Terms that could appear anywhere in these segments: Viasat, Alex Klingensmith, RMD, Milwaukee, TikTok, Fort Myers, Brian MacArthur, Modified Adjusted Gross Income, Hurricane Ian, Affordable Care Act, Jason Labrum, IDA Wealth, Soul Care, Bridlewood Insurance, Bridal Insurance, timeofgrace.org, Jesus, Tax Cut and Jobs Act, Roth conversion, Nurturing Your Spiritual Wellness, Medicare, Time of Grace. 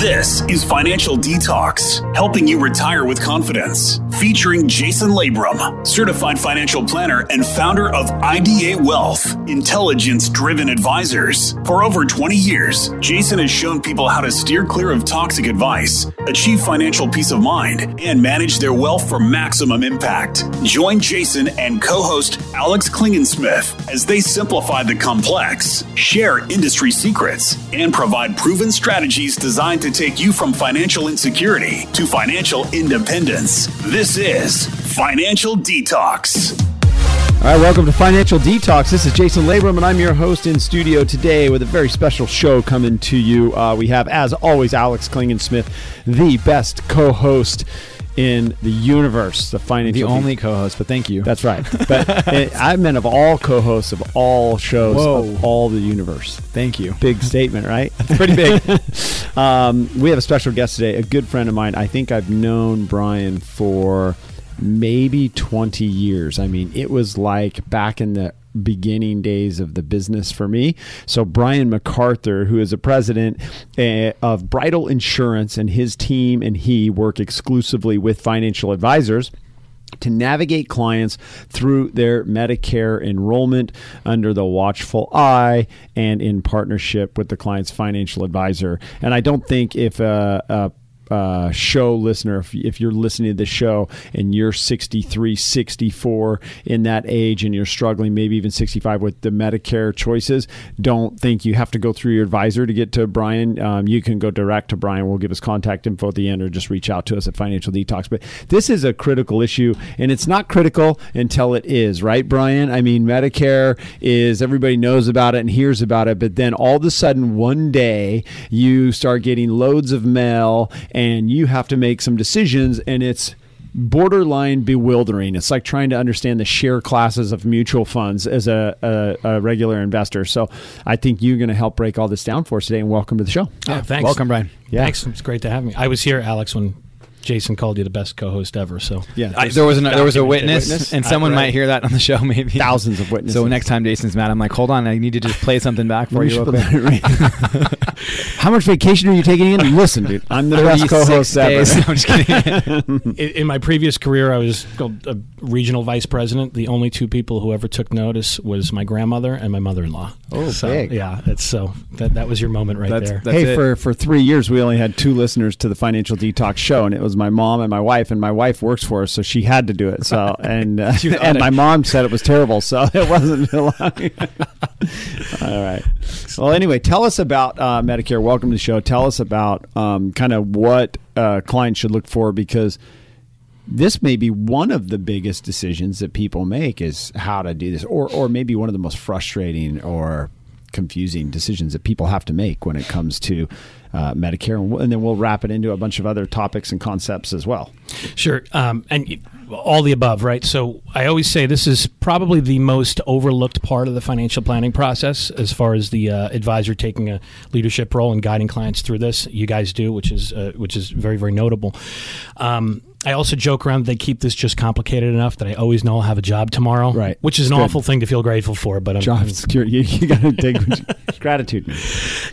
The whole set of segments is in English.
This is Financial Detox, helping you retire with confidence. Featuring Jason Labrum, certified financial planner and founder of IDA Wealth, intelligence-driven advisors. For over 20 years, Jason has shown people how to steer clear of toxic advice, achieve financial peace of mind, and manage their wealth for maximum impact. Join Jason and co-host Alex Klingensmith as they simplify the complex, share industry secrets, and provide proven strategies designed to take you from financial insecurity to financial independence. This is Financial Detox. All right, welcome to Financial Detox. This is Jason Labrum, and I'm your host in studio today with a very special show coming to you. We have, as always, Alex Klingensmith, the best co-host in the universe, the only co-host, but thank you. That's right. But I meant of all co-hosts of all shows, of all the universe. Thank you. Big statement, right? It's pretty big. We have a special guest today, a good friend of mine. I think I've known Brian for maybe 20 years. I mean, it was like back in the beginning days of the business for me. So Brian MacArthur, who is a president of Bridal Insurance, and his team and he work exclusively with financial advisors to navigate clients through their Medicare enrollment under the watchful eye and in partnership with the client's financial advisor. And I don't think if a show listener, if you're listening to the show and you're 63, 64 in that age and you're struggling, maybe even 65 with the Medicare choices, don't think you have to go through your advisor to get to Brian. You can go direct to Brian. We'll give his contact info at the end or just reach out to us at Financial Detox. But this is a critical issue, and it's not critical until it is, right, Brian? I mean, Medicare is, everybody knows about it and hears about it, but then all of a sudden one day you start getting loads of mail and you have to make some decisions, and it's borderline bewildering. It's like trying to understand the share classes of mutual funds as a regular investor. So I think you're going to help break all this down for us today, and welcome to the show. Oh, thanks. Welcome, Brian. Yeah. Thanks. It's great to have me. I was here, Alex, when Jason called you the best co-host ever. So yeah, there was a witness, and someone might hear that on the show. Maybe thousands of witnesses. So next time Jason's mad, I'm like, hold on, I need to just play something back for you. How much vacation are you taking in? Listen, dude, I'm the best co-host ever. No, I'm just kidding. In my previous career, I was a regional vice president. The only two people who ever took notice was my grandmother and my mother-in-law. Oh, so, big. Yeah, that was your moment right there. Hey, for 3 years, we only had two listeners to the Financial Detox show, and it was my mom and my wife works for us, so she had to do it. So and my mom said it was terrible, so it wasn't long. All right. Well, anyway, tell us about Medicare. Welcome to the show. Tell us about kind of what clients should look for, because this may be one of the biggest decisions that people make is how to do this, or maybe one of the most frustrating or confusing decisions that people have to make when it comes to Medicare, and then we'll wrap it into a bunch of other topics and concepts as well. Sure. And all the above, right? So I always say this is probably the most overlooked part of the financial planning process as far as the advisor taking a leadership role and guiding clients through this. You guys do, which is very, very notable. I also joke around that they keep this just complicated enough that I always know I'll have a job tomorrow, right? Which is awful thing to feel grateful for, but job security. You got to take gratitude.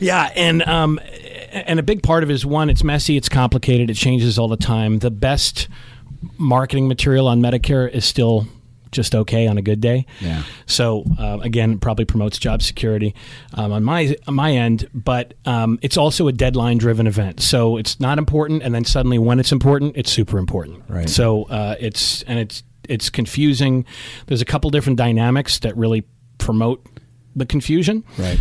Yeah, and a big part of it is, one, it's messy, it's complicated, it changes all the time. The best marketing material on Medicare is still just okay on a good day. Yeah. So again, it probably promotes job security on my end, but it's also a deadline-driven event. So it's not important, and then suddenly when it's important, it's super important. Right. So it's confusing. There's a couple different dynamics that really promote the confusion. Right.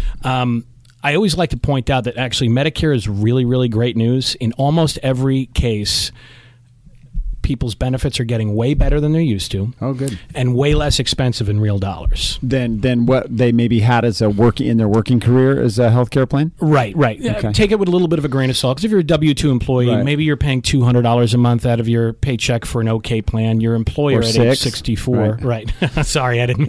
I always like to point out that actually Medicare is really, really great news in almost every case. People's benefits are getting way better than they're used to. Oh, good. And way less expensive in real dollars than what they maybe had as their working career as a healthcare plan. Right. Okay. Take it with a little bit of a grain of salt, because if you're a W-2 employee, right, maybe you're paying $200 a month out of your paycheck for an okay plan. Your employer age 64, right. Sorry, I didn't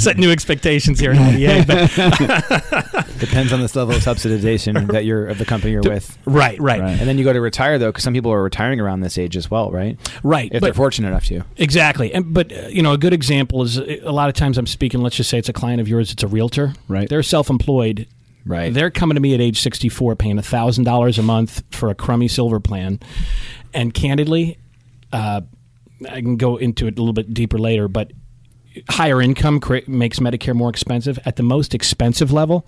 set new expectations here in IDA, but depends on this level of subsidization that you're of the company you're with. Right. And then you go to retire though, because some people are retiring around this age as well, right? Right. If they're fortunate enough to. Exactly. But a good example is a lot of times I'm speaking, let's just say it's a client of yours, it's a realtor. Right. They're self-employed. Right. They're coming to me at age 64 paying $1,000 a month for a crummy silver plan. And candidly, I can go into it a little bit deeper later, but higher income makes Medicare more expensive. At the most expensive level,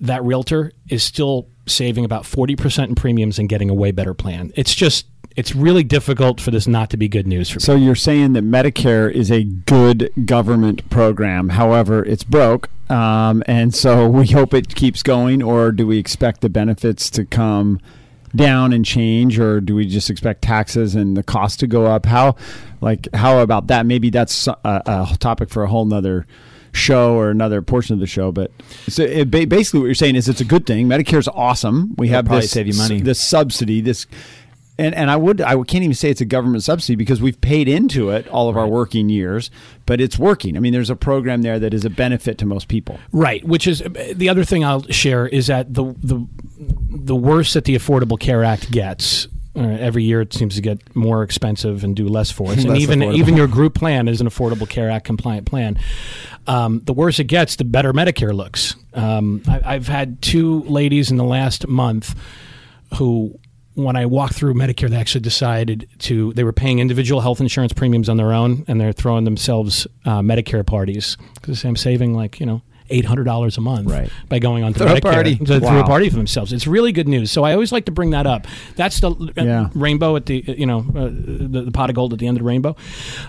that realtor is still saving about 40% in premiums and getting a way better plan. It's just, it's really difficult for this not to be good news for people. So you're saying that Medicare is a good government program. However, it's broke. And so we hope it keeps going, or do we expect the benefits to come down and change, or do we just expect taxes and the cost to go up? How about that? Maybe that's a topic for a whole nother show or another portion of the show. But so basically what you're saying is it's a good thing. Medicare's awesome. We have this, save you money. This subsidy, this... And I can't even say it's a government subsidy because we've paid into it all of our working years, but it's working. I mean, there's a program there that is a benefit to most people. Right, which is the other thing I'll share is that the worse that the Affordable Care Act gets, every year it seems to get more expensive and do less for us. And even your group plan is an Affordable Care Act compliant plan. The worse it gets, the better Medicare looks. I've had two ladies in the last month who... When I walked through Medicare, they actually decided they were paying individual health insurance premiums on their own, and they're throwing themselves Medicare parties. Because I'm saving $800 a month by going on to Medicare. Throw a party for themselves. It's really good news. So I always like to bring that up. That's the rainbow at the, the pot of gold at the end of the rainbow.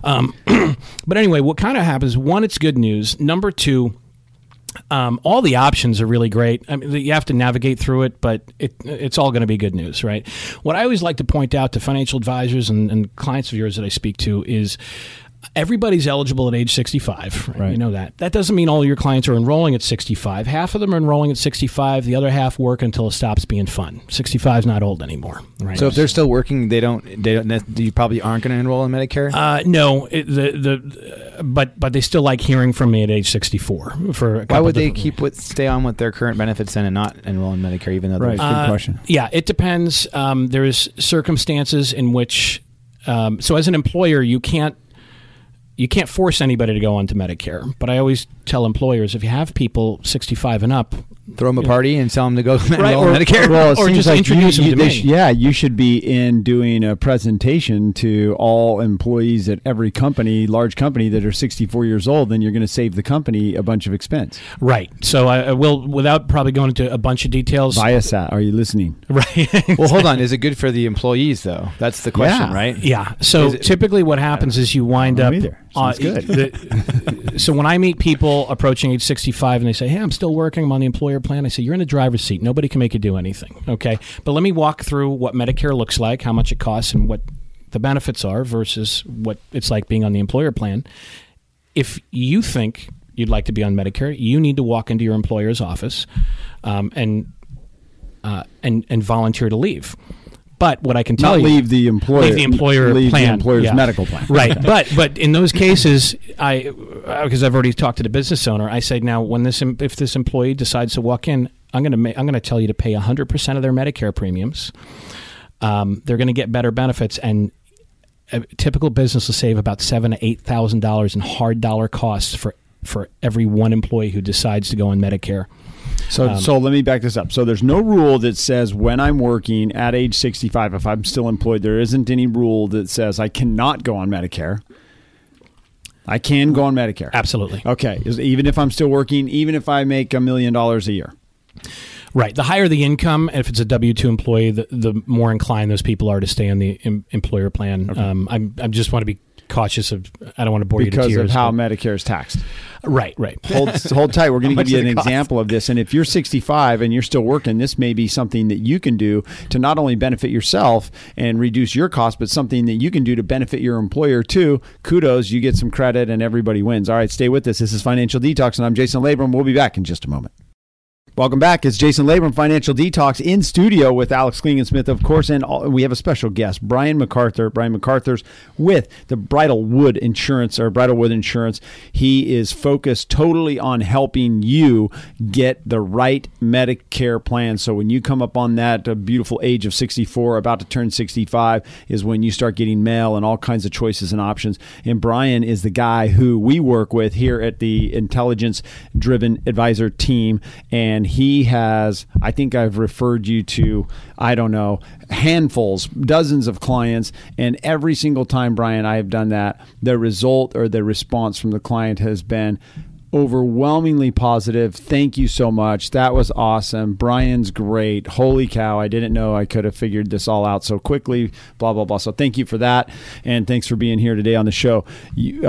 But anyway, what kind of happens, one, it's good news. Number two, all the options are really great. I mean, you have to navigate through it, but it's all going to be good news, right? What I always like to point out to financial advisors and clients of yours that I speak to is everybody's eligible at age 65. Right? Right. You know that. That doesn't mean all your clients are enrolling at 65. Half of them are enrolling at 65. The other half work until it stops being fun. 65 is not old anymore. Right? So if they're still working, you probably aren't going to enroll in Medicare? No. But they still like hearing from me at age 64. Why would they stay on with their current benefits then and not enroll in Medicare, even though that's a good question? Yeah, it depends. There is circumstances in which... so as an employer, you can't force anybody to go on to Medicare, but I always tell employers, if you have people 65 and up, throw them a party and tell them to go to Medicare. Well, it seems just like introduce them to me. Yeah, you should be in doing a presentation to all employees at every company, large company, that are 64 years old, then you're going to save the company a bunch of expense. Right. So I will, without probably going into a bunch of details. Viasat, are you listening? Right. Well, hold on. Is it good for the employees, though? That's the question, right? Yeah. So typically what happens is you wind up... Sounds good. So when I meet people approaching age 65 and they say, hey, I'm still working, I'm on the employer plan, I say, you're in the driver's seat. Nobody can make you do anything. Okay. But let me walk through what Medicare looks like, how much it costs, and what the benefits are versus what it's like being on the employer plan. If you think you'd like to be on Medicare, you need to walk into your employer's office and volunteer to leave. But what I can tell you, leave the employer's medical plan, right? But in those cases, because I've already talked to the business owner, I say, now if this employee decides to walk in, I'm going to tell you to pay 100% of their Medicare premiums. They're going to get better benefits, and a typical business will save about $7,000 to $8,000 in hard dollar costs for every one employee who decides to go on Medicare. So let me back this up. So there's no rule that says when I'm working at age 65, if I'm still employed, there isn't any rule that says I cannot go on Medicare. I can go on Medicare. Absolutely. Okay. Even if I'm still working, even if I make $1 million a year. Right. The higher the income, if it's a W-2 employee, the more inclined those people are to stay on the employer plan. Okay. I just want to be cautious of, I don't want to bore you to tears. Because of how Medicare is taxed. Right. Hold tight. We're going to give you an example of this. And if you're 65 and you're still working, this may be something that you can do to not only benefit yourself and reduce your cost, but something that you can do to benefit your employer too. Kudos. You get some credit and everybody wins. All right. Stay with us. This is Financial Detox, and I'm Jason Labrum. We'll be back in just a moment. Welcome back. It's Jason Labrum, Financial Detox, in studio with Alex Klingensmith, of course, and we have a special guest, Brian MacArthur. Brian MacArthur's with the Bridlewood Insurance, or Bridlewood Insurance. He is focused totally on helping you get the right Medicare plan. So when you come up on that beautiful age of 64, about to turn 65, is when you start getting mail and all kinds of choices and options. And Brian is the guy who we work with here at the Intelligence-Driven Advisor team, and he has, I think I've referred you to, I don't know, handfuls, dozens of clients, and every single time, Brian, I have done that, the result or the response from the client has been overwhelmingly positive. Thank you so much. That was awesome. Brian's great. Holy cow. I didn't know I could have figured this all out so quickly, blah, blah, blah. So thank you for that. And thanks for being here today on the show. You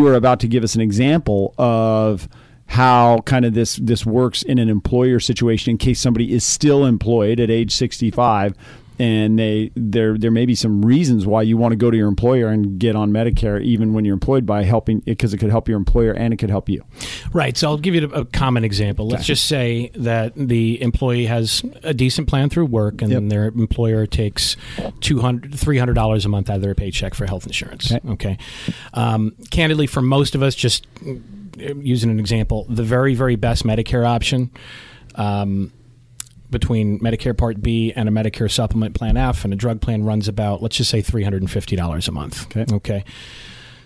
were about to give us an example of how kind of this works in an employer situation in case somebody is still employed at age 65 and there may be some reasons why you want to go to your employer and get on Medicare even when you're employed by helping, because it could help your employer and it could help you. Right. So I'll give you a common example. Let's just say that the employee has a decent plan through work and then their employer takes $200, $300 a month out of their paycheck for health insurance. Okay. Candidly, for most of us, just using an example, the very, very best Medicare option between Medicare Part B and a Medicare Supplement Plan F and a drug plan runs about, let's just say, $350 a month. Okay.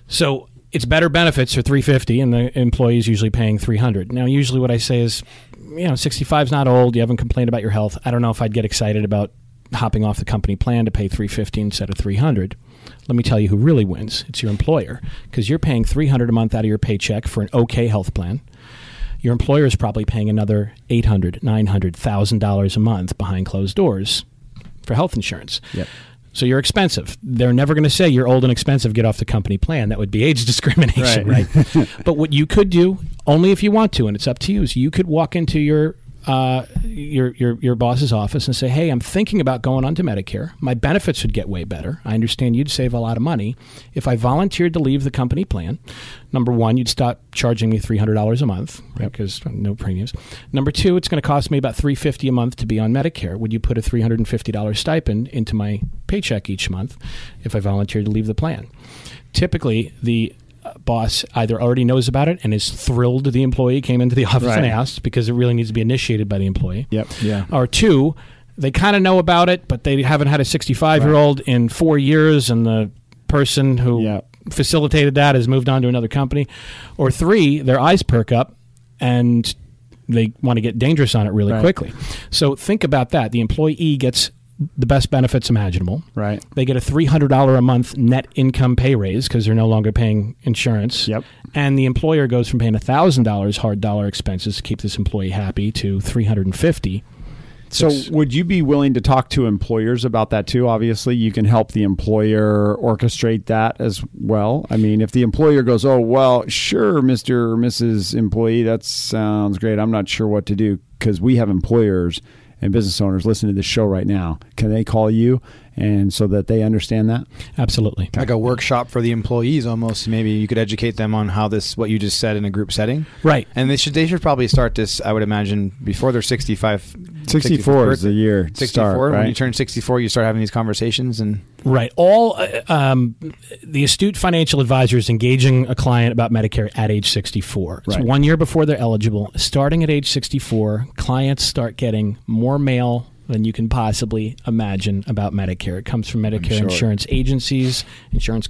So it's better benefits for $350 and the employee is usually paying $300. Now, usually what I say is, 65's not old. You haven't complained about your health. I don't know if I'd get excited about hopping off the company plan to pay $350 instead of $300. Let me tell you who really wins. It's your employer, because you're paying $300 a month out of your paycheck for an okay health plan. Your employer is probably paying another $800, $900, $1,000 a month behind closed doors for health insurance. Yep. So you're expensive. They're never going to say you're old and expensive, get off the company plan. That would be age discrimination, right? But what you could do, only if you want to, and it's up to you, is you could walk into your boss's office and say, hey, I'm thinking about going on to Medicare. My benefits would get way better. I understand you'd save a lot of money. If I volunteered to leave the company plan, number one, you'd stop charging me $300 a month, right? Because no premiums. Number two, it's going to cost me about $350 a month to be on Medicare. Would you put a $350 stipend into my paycheck each month if I volunteered to leave the plan? Typically, the boss either already knows about it and is thrilled the employee came into the office and asked, because it really needs to be initiated by the employee. Or two, they kind of know about it, but they haven't had a 65-year-old in 4 years, and the person who facilitated that has moved on to another company. Or three, their eyes perk up and they want to get dangerous on it really quickly. So think about that. The employee gets the best benefits imaginable. Right. They get a $300 a month net income pay raise because they're no longer paying insurance. Yep. And the employer goes from paying $1,000 hard dollar expenses to keep this employee happy to $350. So would you be willing to talk to employers about that too? Obviously, you can help the employer orchestrate that as well. I mean, if the employer goes, oh, well, sure, Mr. or Mrs. Employee, that sounds great. I'm not sure what to do, because we have employers and business owners listening to this show right now. Can they call you, and so that they understand that? Absolutely. Like a workshop for the employees almost. Maybe you could educate them on how this, what you just said, in a group setting. Right. And they should probably start this, I would imagine, before they're 64 is the year. 64. Start, right? When you turn 64, you start having these conversations. And right. All the astute financial advisor is engaging a client about Medicare at age 64. It's 1 year before they're eligible. Starting at age 64, clients start getting more mail than you can possibly imagine about Medicare. It comes from Medicare insurance agencies, insurance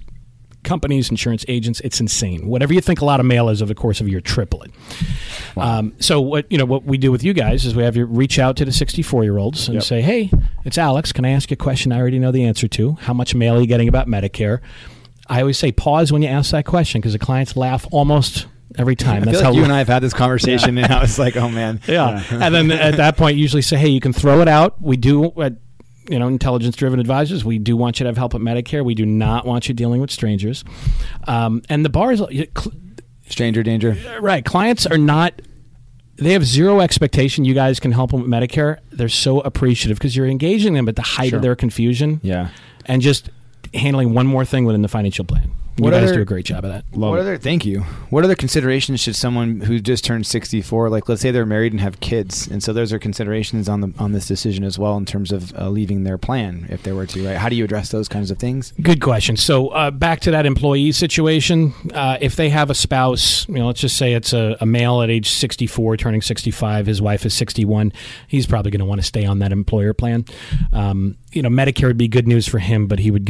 companies, insurance agents. It's insane. Whatever you think a lot of mail is over the course of a year, triple it. Wow. So what we do with you guys is we have you reach out to the 64-year-olds and say, hey, it's Alex. Can I ask you a question I already know the answer to? How much mail are you getting about Medicare? I always say pause when you ask that question, because the clients laugh almost every time. That's how you and I have had this conversation, and I was like, oh, man. And then at that point, usually say, hey, you can throw it out. We do, intelligence-driven advisors, we do want you to have help at Medicare. We do not want you dealing with strangers. And the bar is... stranger danger. Right. Clients are not... They have zero expectation you guys can help them with Medicare. They're so appreciative, because you're engaging them at the height of their confusion and just handling one more thing within the financial plan. You guys do a great job of that. Thank you. What other considerations should someone who just turned 64, like let's say they're married and have kids, and so those are considerations on this decision as well in terms of leaving their plan if they were to, right? How do you address those kinds of things? Good question. So back to that employee situation, if they have a spouse, you know, let's just say it's a male at age 64 turning 65, his wife is 61, he's probably going to want to stay on that employer plan. You know, Medicare would be good news for him, but he would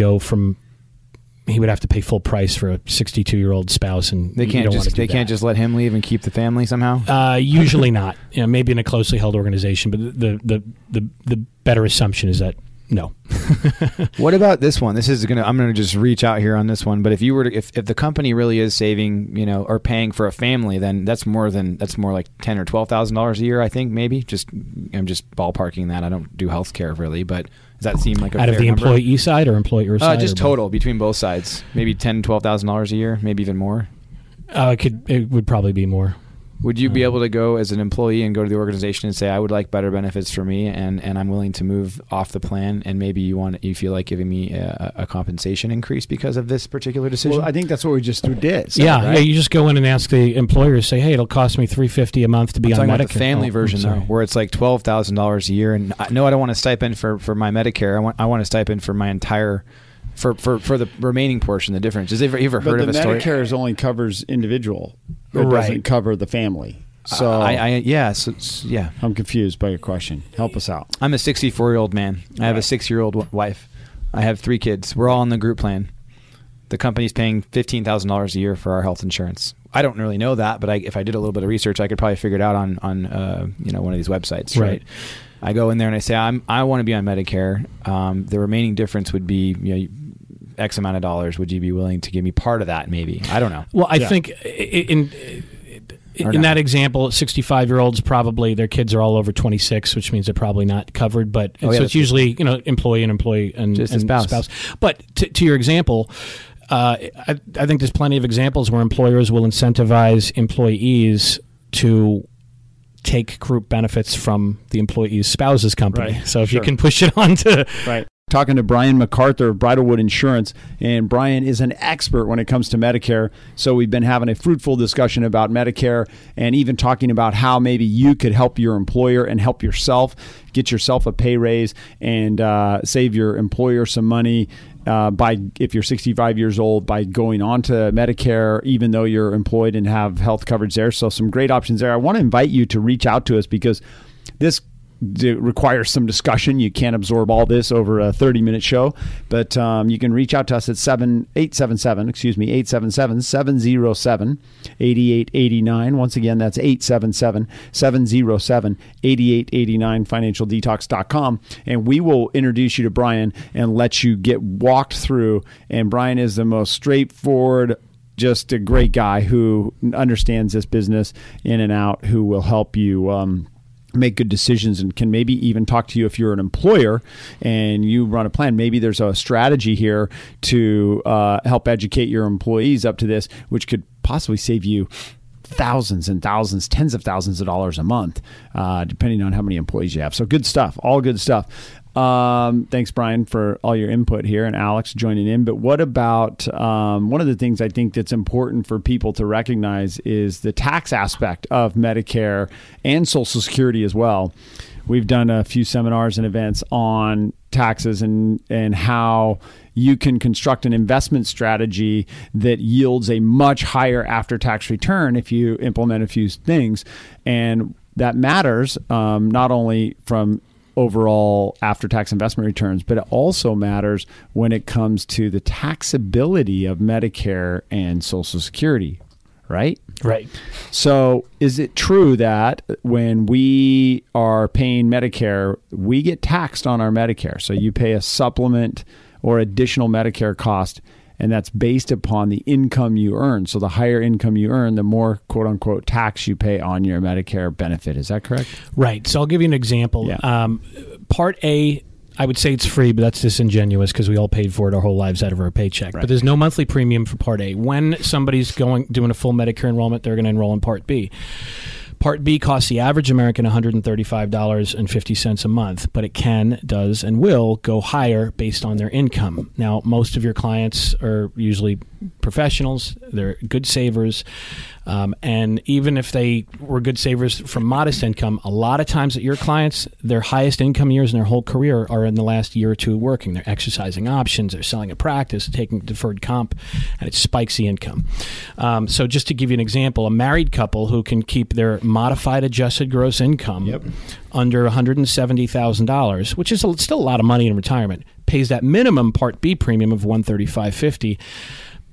have to pay full price for a 62-year-old spouse, and they can't just let him leave and keep the family somehow. Usually not. You know, maybe in a closely held organization, but the better assumption is that no. What about this one? I'm going to just reach out here on this one. But if you were to, if the company really is saving, you know, or paying for a family, then that's more like $10,000 or $12,000 a year, I think, maybe. I'm just ballparking that. I don't do healthcare really, but does that seem like a fair number? Out of the employee side or employer side? Just total between both sides, maybe $10,000, $12,000 a year, maybe even more. It would probably be more. Would you be able to go as an employee and go to the organization and say, I would like better benefits for me, and I'm willing to move off the plan, and maybe you feel like giving me a compensation increase because of this particular decision? Well, I think that's what we just did. So, yeah, right? Yeah, you just go in and ask the employer, say, hey, it'll cost me $350 a month to be on Medicare. About the family version, though, where it's like $12,000 a year, and I don't want a stipend for my Medicare. I want a stipend for my entire... For the remaining portion, the difference is. Have you ever heard of a story? But the Medicare only covers individual. It doesn't cover the family. So yeah. I'm confused by your question. Help us out. I'm a 64-year-old man. I have a 6-year-old wife. I have 3 kids. We're all on the group plan. The company's paying $15,000 a year for our health insurance. I don't really know that, but if I did a little bit of research, I could probably figure it out on you know, one of these websites, right? I go in there and I say I want to be on Medicare. The remaining difference would be, you know, X amount of dollars. Would you be willing to give me part of that? Maybe, I don't know. Well, I think in that example, 65-year-olds, probably their kids are all over 26, which means they're probably not covered. But so it's usually, you know, employee and spouse. But to your example, I think there's plenty of examples where employers will incentivize employees to take group benefits from the employee's spouse's company. Right. So if you can push it on to... Right. Talking to Brian MacArthur of Bridlewood Insurance, and Brian is an expert when it comes to Medicare. So we've been having a fruitful discussion about Medicare and even talking about how maybe you could help your employer and help yourself, get yourself a pay raise, and save your employer some money. If you're 65 years old, by going on to Medicare, even though you're employed and have health coverage there. So some great options there. I want to invite you to reach out to us because this requires some discussion. You can't absorb all this over a 30-minute show, but you can reach out to us at 877-707-8889. Once again, that's 877-707-8889, financialdetox.com. And we will introduce you to Brian and let you get walked through. And Brian is the most straightforward, just a great guy who understands this business in and out, who will help you make good decisions and can maybe even talk to you if you're an employer and you run a plan. Maybe there's a strategy here to help educate your employees up to this, which could possibly save you thousands and thousands, tens of thousands of dollars a month, depending on how many employees you have. So good stuff, all good stuff. Thanks, Brian, for all your input here, and Alex joining in. But what about one of the things I think that's important for people to recognize is the tax aspect of Medicare and Social Security as well. We've done a few seminars and events on taxes and how you can construct an investment strategy that yields a much higher after-tax return if you implement a few things. And that matters not only from overall after-tax investment returns, but it also matters when it comes to the taxability of Medicare and Social Security, right? Right. So is it true that when we are paying Medicare, we get taxed on our Medicare? So you pay a supplement or additional Medicare cost, and that's based upon the income you earn. So the higher income you earn, the more, quote-unquote, tax you pay on your Medicare benefit. Is that correct? Right. So I'll give you an example. Yeah. Part A, I would say it's free, but that's disingenuous because we all paid for it our whole lives out of our paycheck. Right. But there's no monthly premium for Part A. When somebody's doing a full Medicare enrollment, they're going to enroll in Part B. Part B costs the average American $135.50 a month, but it can, does, and will go higher based on their income. Now, most of your clients are usually professionals. They're good savers. And even if they were good savers from modest income, a lot of times at your clients, their highest income years in their whole career are in the last year or two working. They're exercising options. They're selling a practice, taking deferred comp, and it spikes the income. So just to give you an example, a married couple who can keep their modified adjusted gross income under $170,000, which is still a lot of money in retirement, pays that minimum Part B premium of $135.50.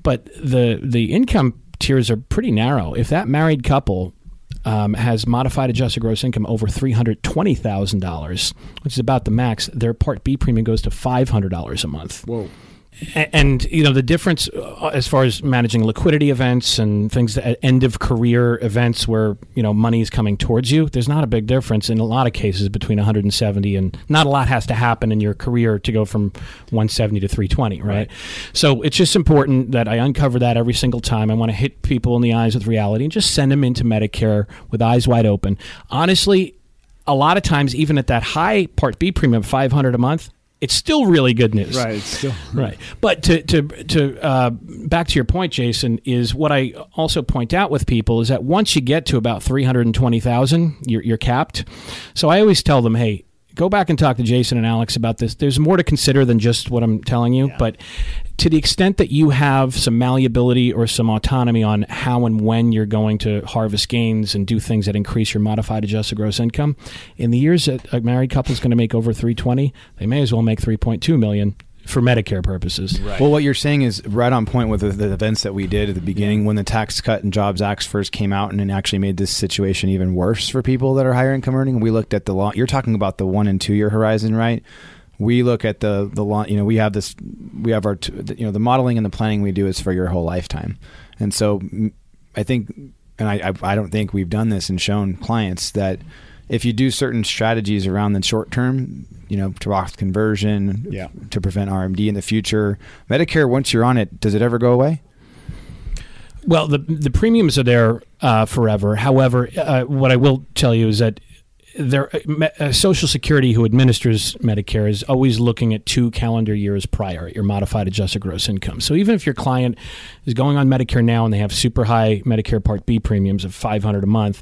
But the income tiers are pretty narrow. If that married couple has modified adjusted gross income over $320,000, which is about the max, their Part B premium goes to $500 a month. Whoa. And you know, the difference as far as managing liquidity events and things at end of career events where, you know, money is coming towards you, there's not a big difference in a lot of cases between 170 and not a lot has to happen in your career to go from 170 to 320, right? So it's just important that I uncover that every single time. I want to hit people in the eyes with reality and just send them into Medicare with eyes wide open. Honestly, a lot of times, even at that high Part B premium of $500 a month, it's still really good news. Right. It's still right. But to back to your point, Jason, is what I also point out with people is that once you get to about $320,000, you're capped. So I always tell them, hey, go back and talk to Jason and Alex about this. There's more to consider than just what I'm telling you. Yeah. But to the extent that you have some malleability or some autonomy on how and when you're going to harvest gains and do things that increase your modified adjusted gross income, in the years that a married couple is going to make over $320,000, they may as well make $3.2 million for Medicare purposes. Right. Well, what you're saying is right on point with the events that we did at the beginning when the Tax Cut and Jobs Act first came out, and it actually made this situation even worse for people that are higher income earning. We looked at the law. You're talking about the 1 and 2 year horizon, right? We look at the law. You know, we have this. We have our. You know, the modeling and the planning we do is for your whole lifetime, and so I think, and I don't think we've done this and shown clients that if you do certain strategies around the short term, you know, to Roth conversion, to prevent RMD in the future, Medicare, once you're on it, does it ever go away? Well, the premiums are there forever. However, what I will tell you is that Social Security, who administers Medicare, is always looking at 2 calendar years prior at your modified adjusted gross income. So even if your client is going on Medicare now and they have super high Medicare Part B premiums of $500 a month,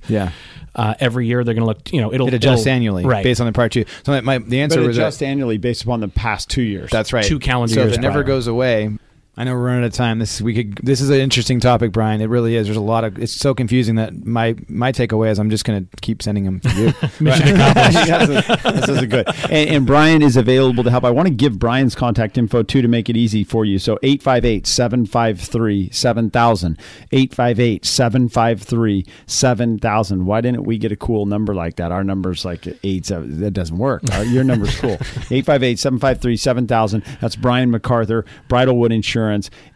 every year they're going to look, you know, it adjusts annually based on the prior 2. So the answer was adjust annually based upon the past 2 years. That's right. 2 calendar years. So if it never goes away. I know we're running out of time. This is an interesting topic, Brian. It really is. There's a lot of. It's so confusing that my takeaway is I'm just going to keep sending them to you. Mission accomplished. This isn't good. And Brian is available to help. I want to give Brian's contact info too to make it easy for you. So 858-753-7000. 858-753-7000. Why didn't we get a cool number like that? Our number's like 87. That doesn't work. Your number's cool. 858-753-7000. That's Brian MacArthur, Bridlewood Insurance.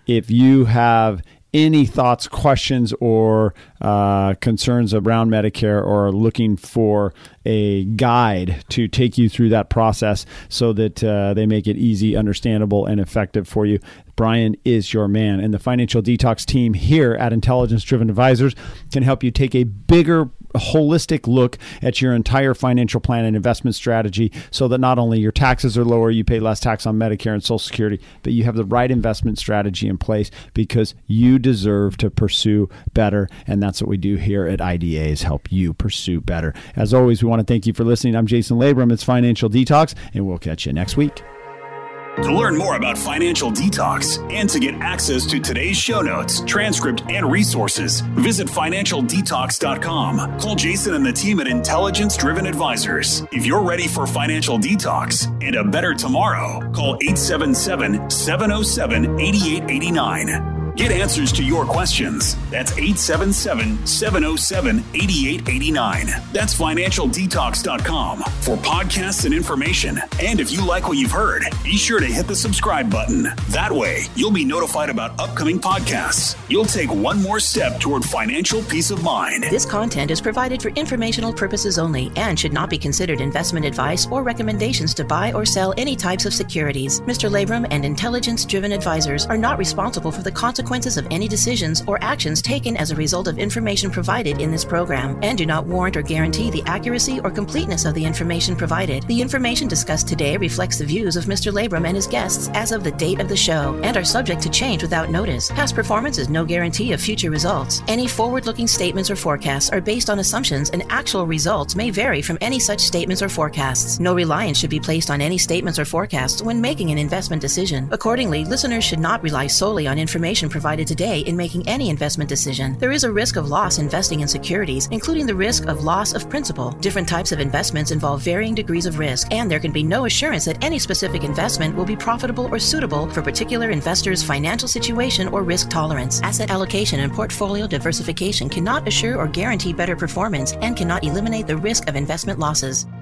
If you have any thoughts, questions, or concerns around Medicare, or looking for a guide to take you through that process so that they make it easy, understandable, and effective for you, Brian is your man. And the Financial Detox team here at Intelligence Driven Advisors can help you take a bigger, holistic look at your entire financial plan and investment strategy so that not only your taxes are lower, you pay less tax on Medicare and Social Security, but you have the right investment strategy in place because you deserve to pursue better. And that's what we do here at IDA is help you pursue better. As always, we want to thank you for listening. I'm Jason Labrum. It's Financial Detox, and we'll catch you next week. To learn more about Financial Detox and to get access to today's show notes, transcript, and resources, visit financialdetox.com. Call Jason and the team at Intelligence Driven Advisors. If you're ready for Financial Detox and a better tomorrow, call 877-707-8889. Get answers to your questions. That's 877-707-8889. That's financialdetox.com for podcasts and information. And if you like what you've heard, be sure to hit the subscribe button. That way, you'll be notified about upcoming podcasts. You'll take one more step toward financial peace of mind. This content is provided for informational purposes only and should not be considered investment advice or recommendations to buy or sell any types of securities. Mr. Labrum and Intelligence Driven Advisors are not responsible for the consequences consequences of any decisions or actions taken as a result of information provided in this program and do not warrant or guarantee the accuracy or completeness of the information provided. The information discussed today reflects the views of Mr. Labrum and his guests as of the date of the show and are subject to change without notice. Past performance is no guarantee of future results. Any forward-looking statements or forecasts are based on assumptions, and actual results may vary from any such statements or forecasts. No reliance should be placed on any statements or forecasts when making an investment decision. Accordingly, listeners should not rely solely on information provided today in making any investment decision. There is a risk of loss investing in securities, including the risk of loss of principal. Different types of investments involve varying degrees of risk, and there can be no assurance that any specific investment will be profitable or suitable for particular investors' financial situation or risk tolerance. Asset allocation and portfolio diversification cannot assure or guarantee better performance and cannot eliminate the risk of investment losses.